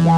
They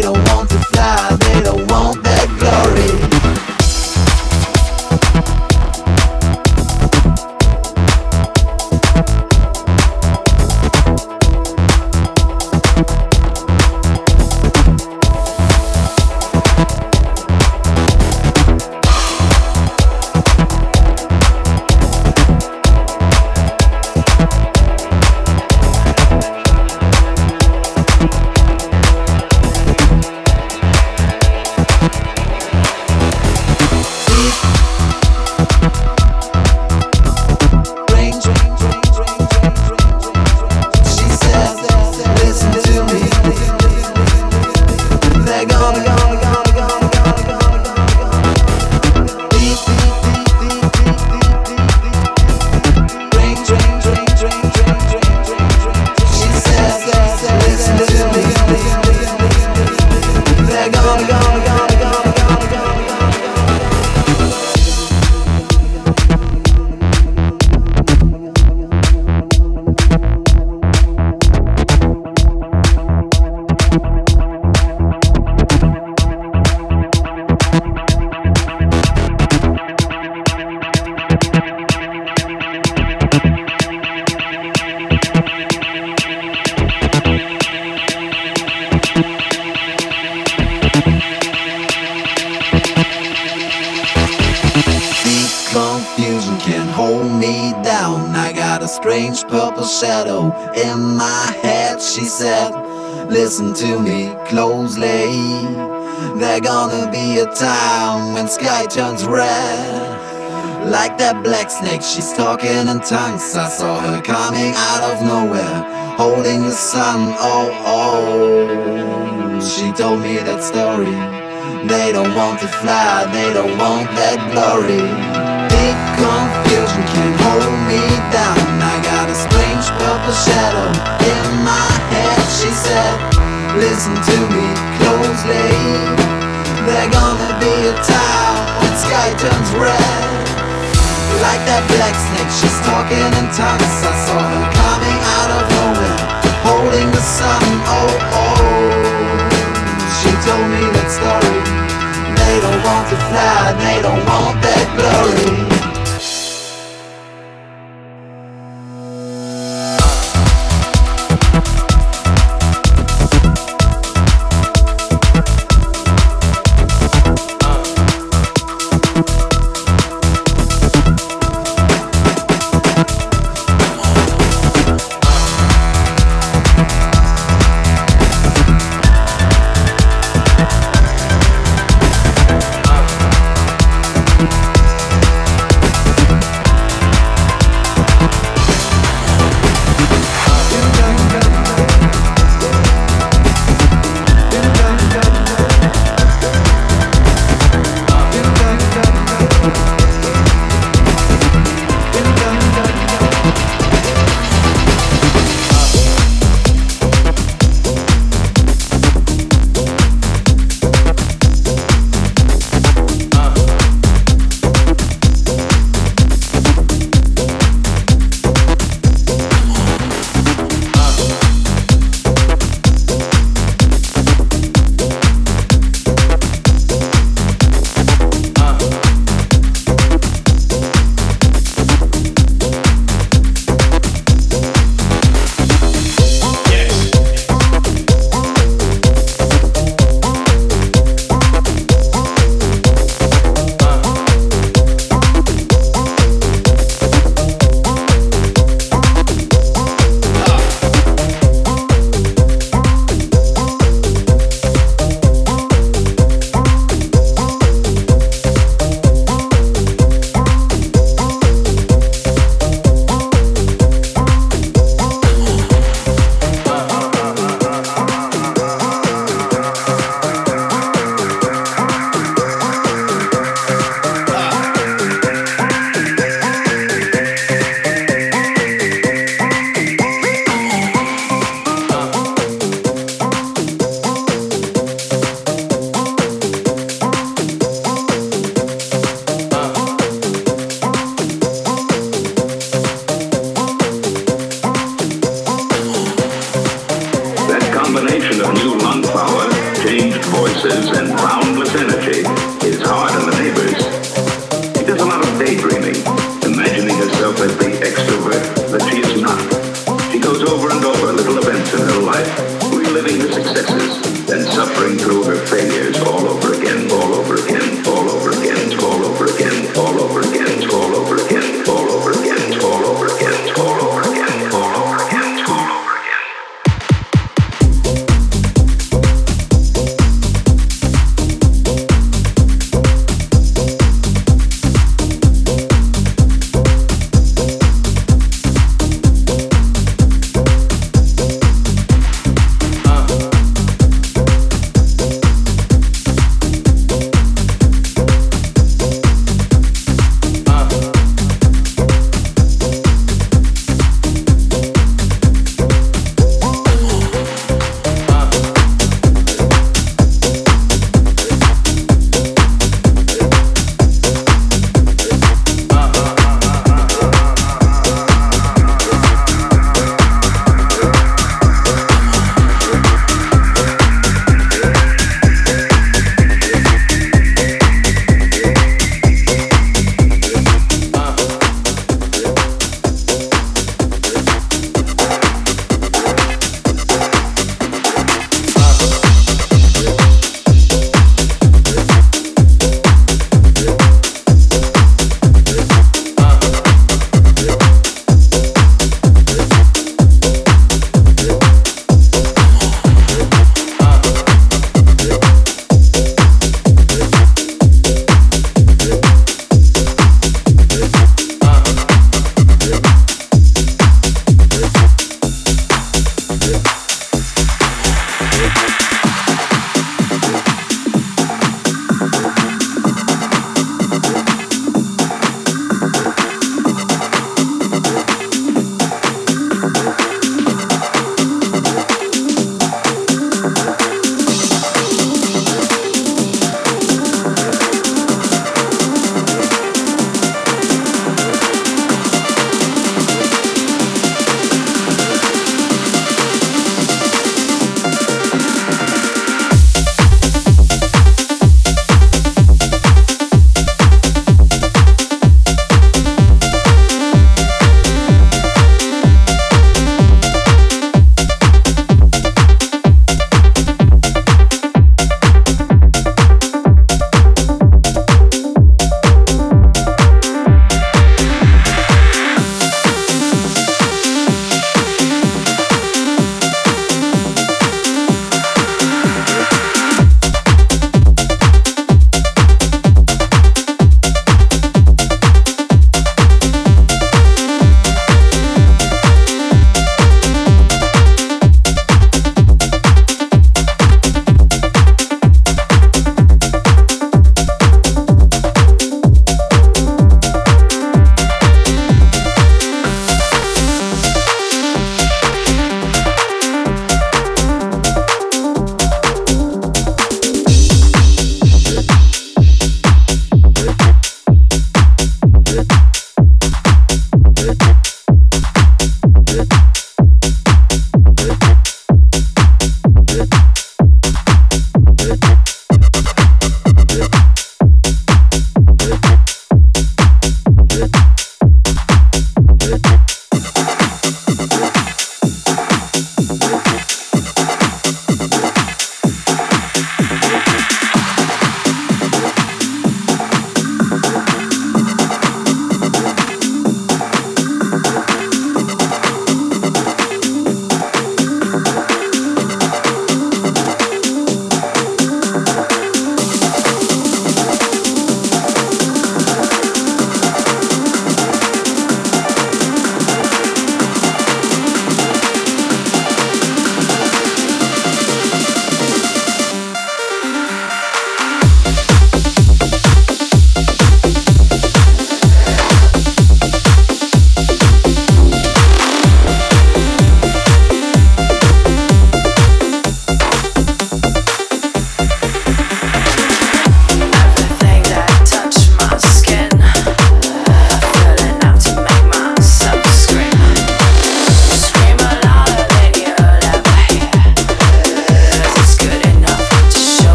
don't want to fly, they don't want that glory. strange purple shadow in my head. She said, listen to me closely. There's gonna be a time when sky turns red. Like that black snake, she's talking in tongues. I saw her coming out of nowhere, holding the sun. Oh, oh. She told me that story. They don't want to fly, they don't want that glory. Big confusion can't hold me down. I got a strange purple shadow in my head. She said, listen to me closely. There's gonna be a time when sky turns red. Like that black snake, she's talking in tongues. I saw her coming out of nowhere, holding the sun. Oh, oh. She told me that story. They don't want to fly, they don't want that glory.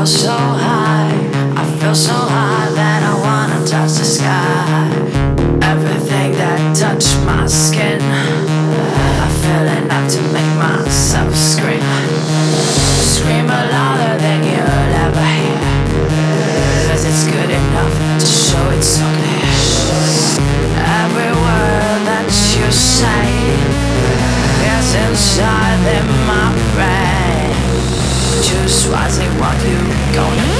I feel so high that I wanna touch the sky. Everything that touched my skin, I feel enough to make myself scream. Scream louder than you'll ever hear, 'cause it's good enough to show it's so clear. Every word that you say is inside in my brain. Choose wisely what you gonna do.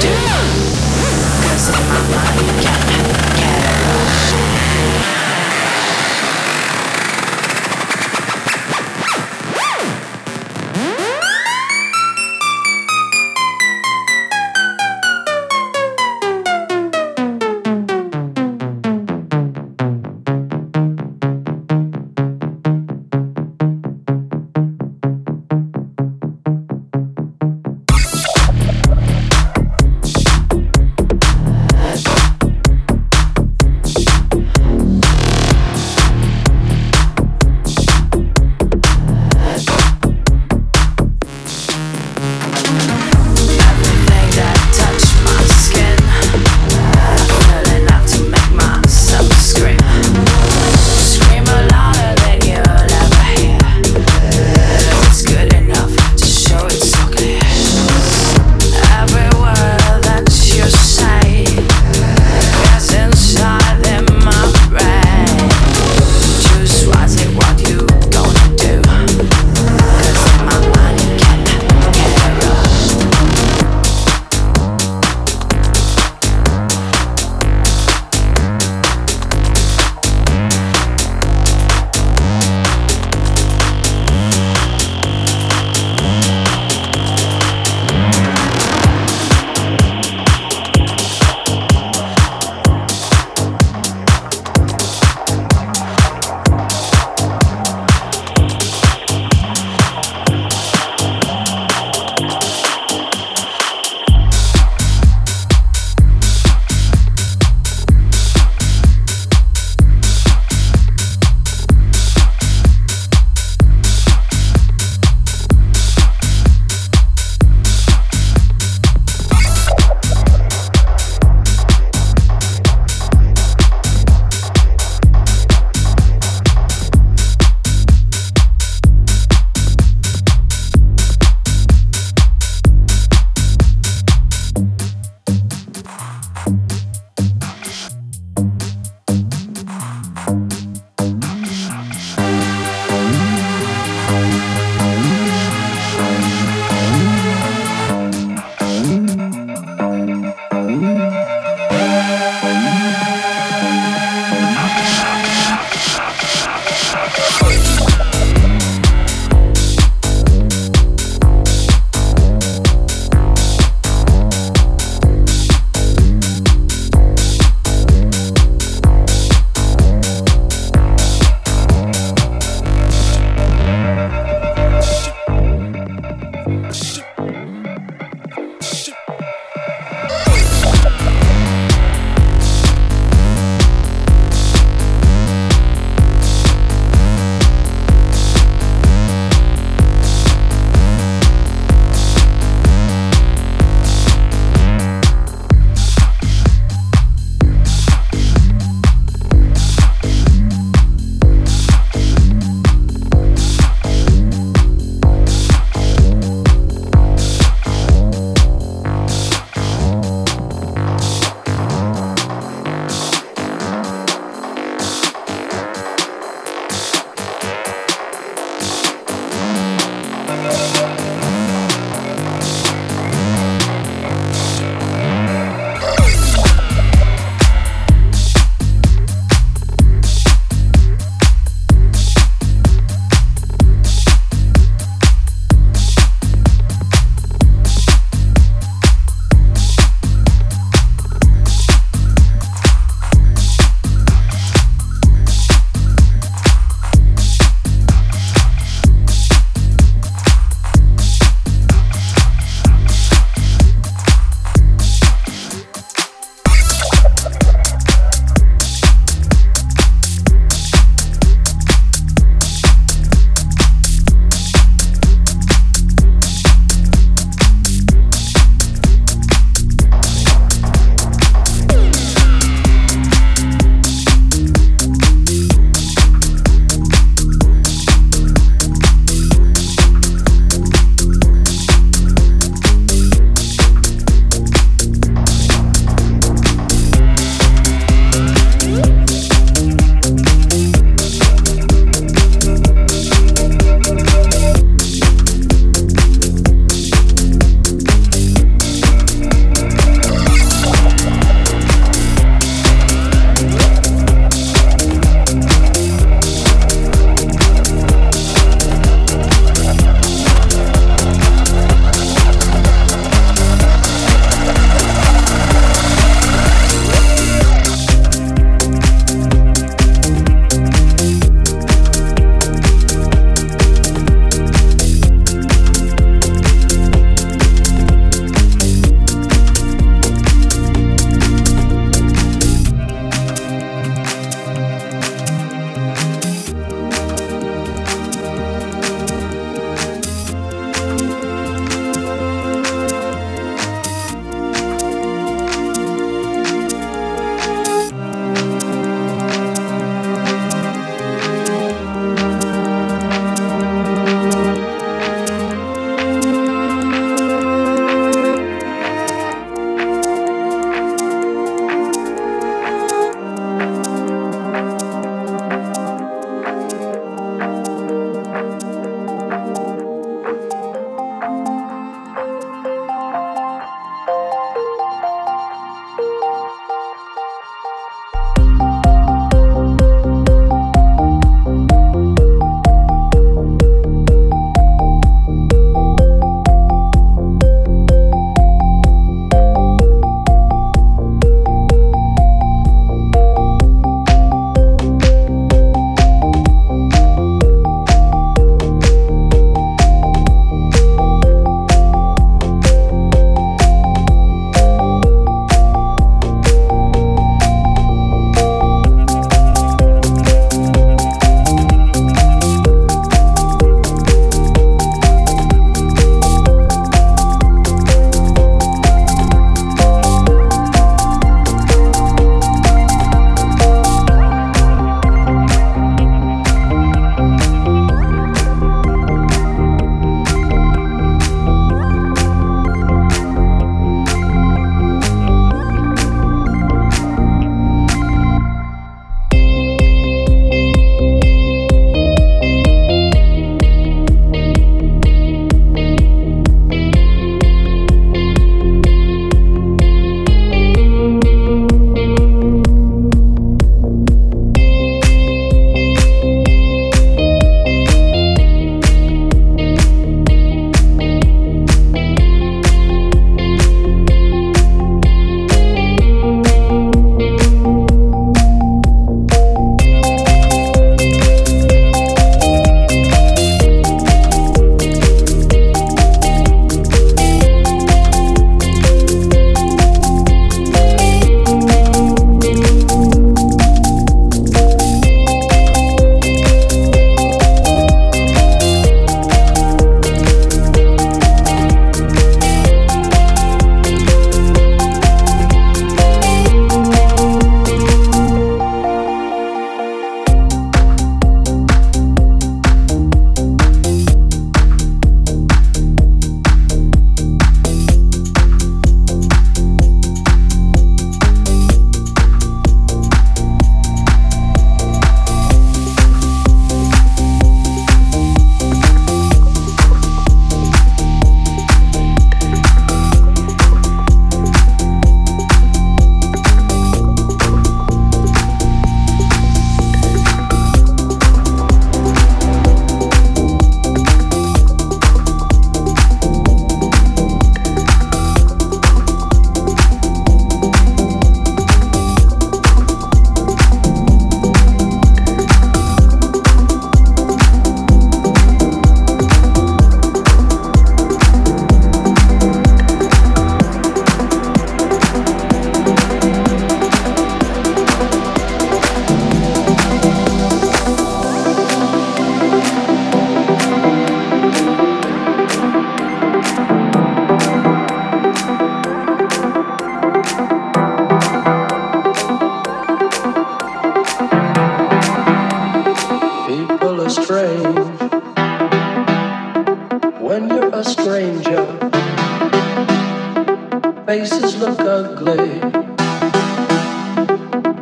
Faces look ugly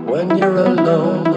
when you're alone.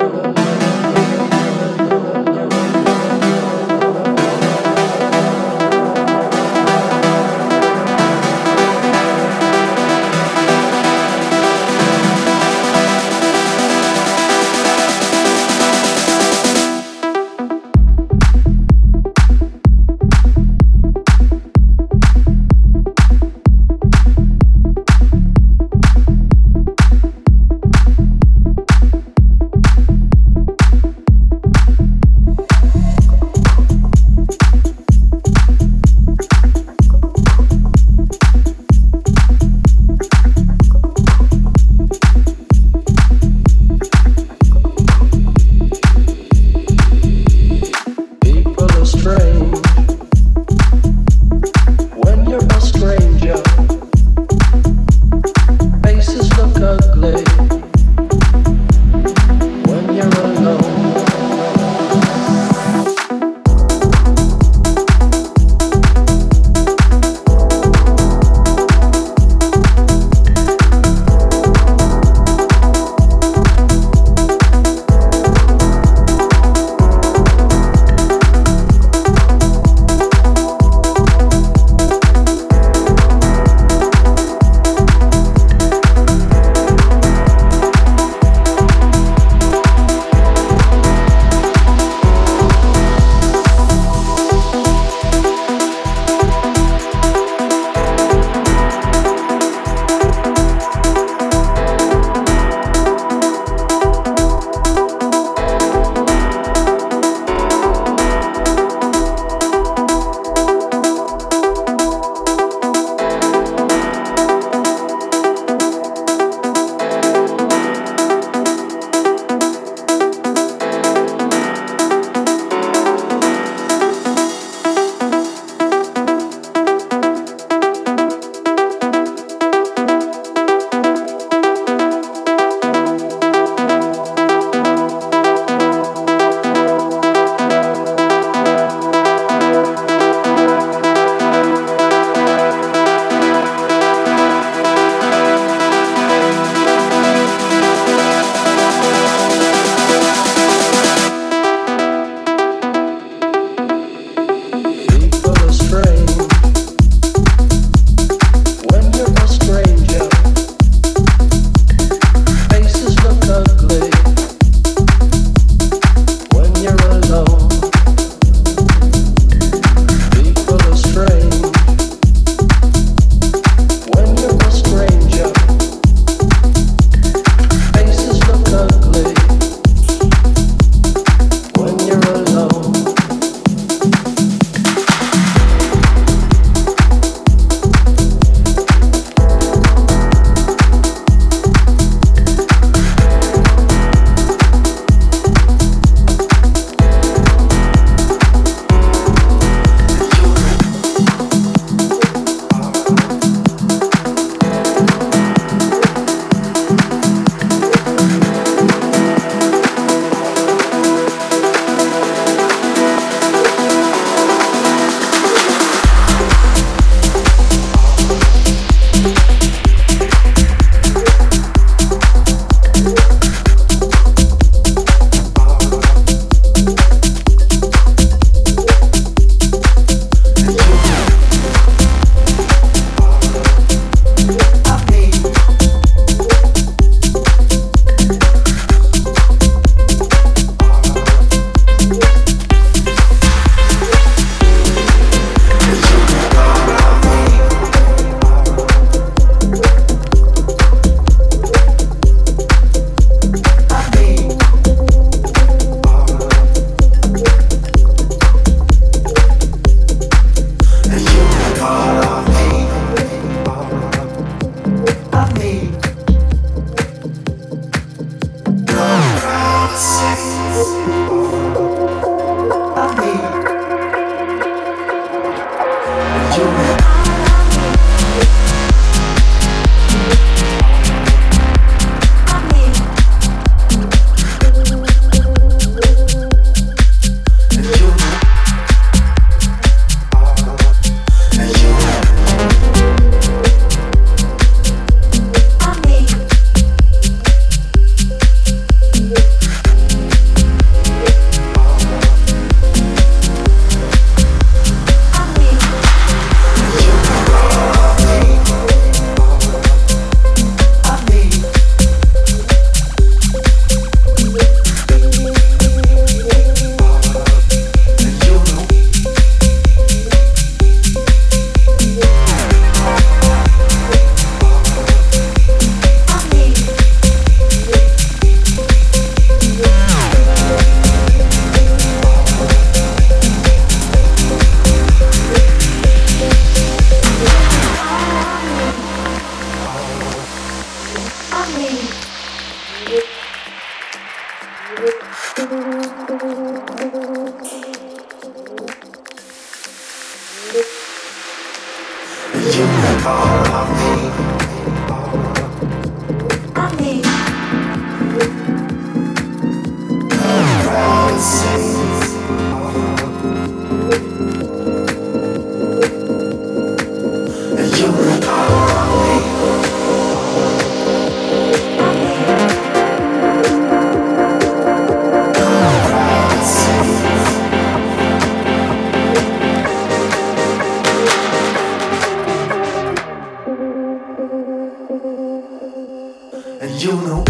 you know.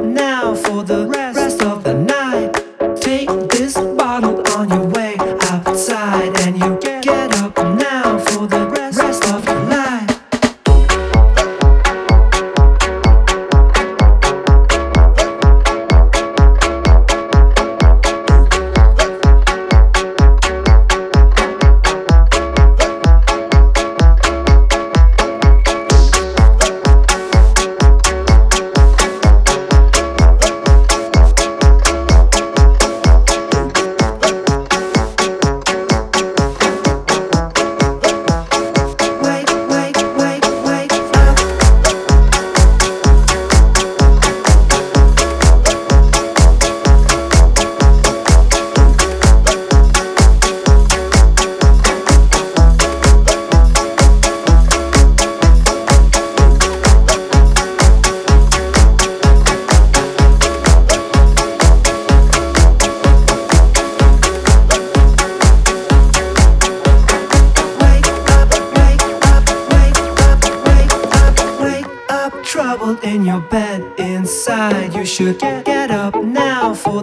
Now for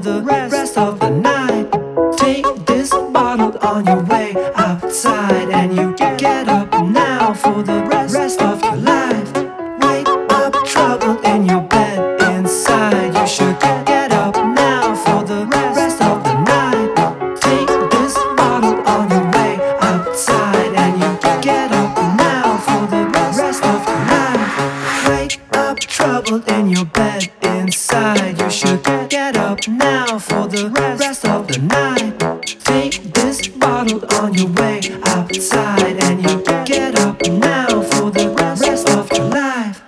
the rest of the night, take this bottle on your way outside, and you get up now for the rest of your life.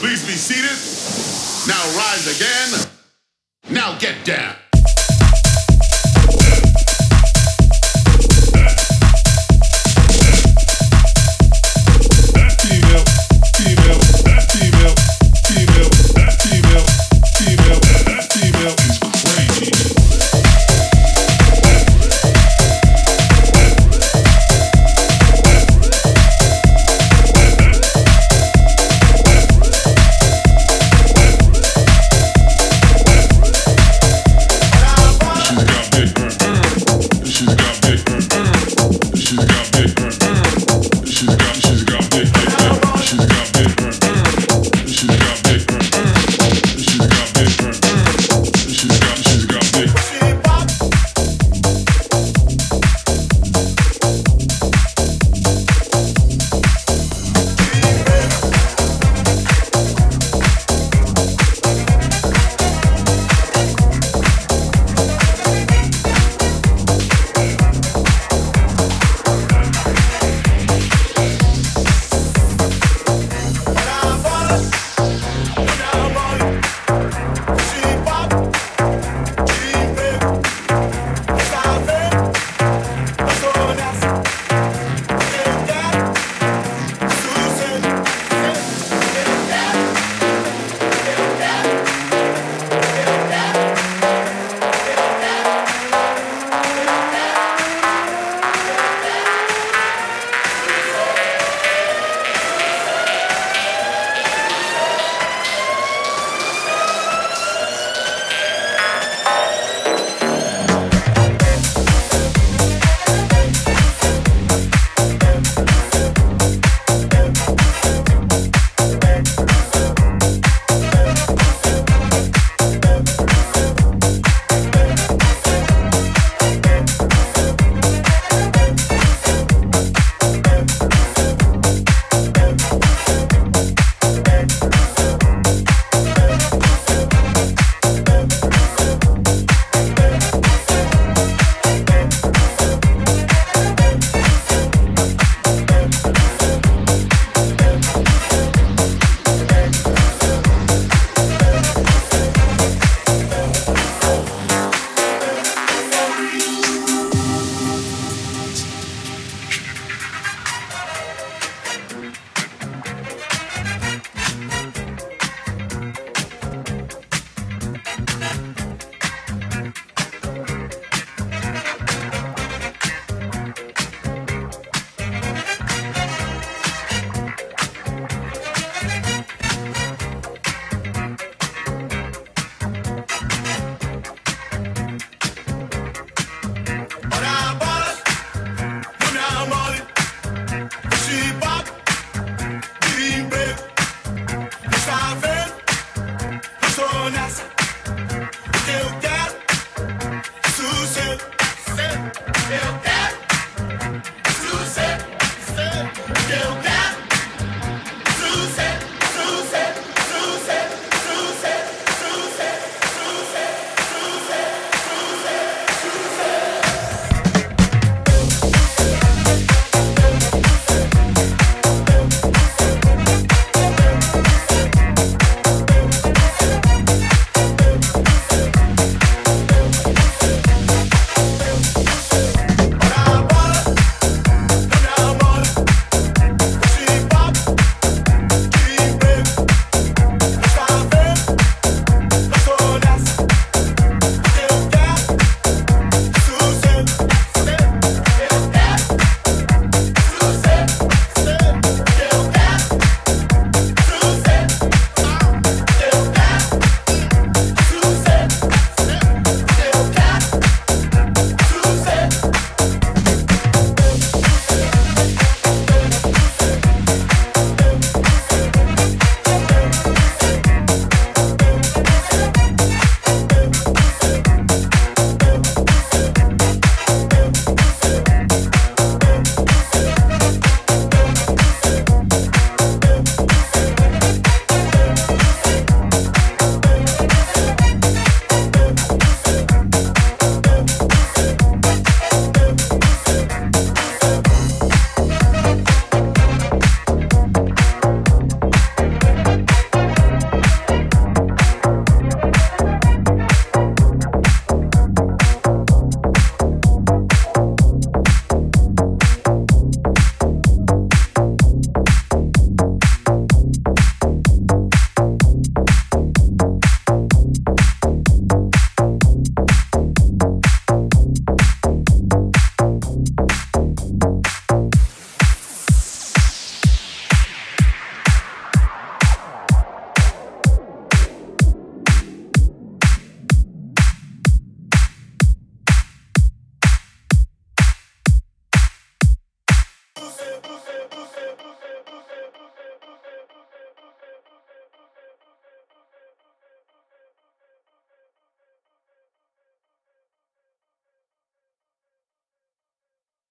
Please be seated. Now rise again.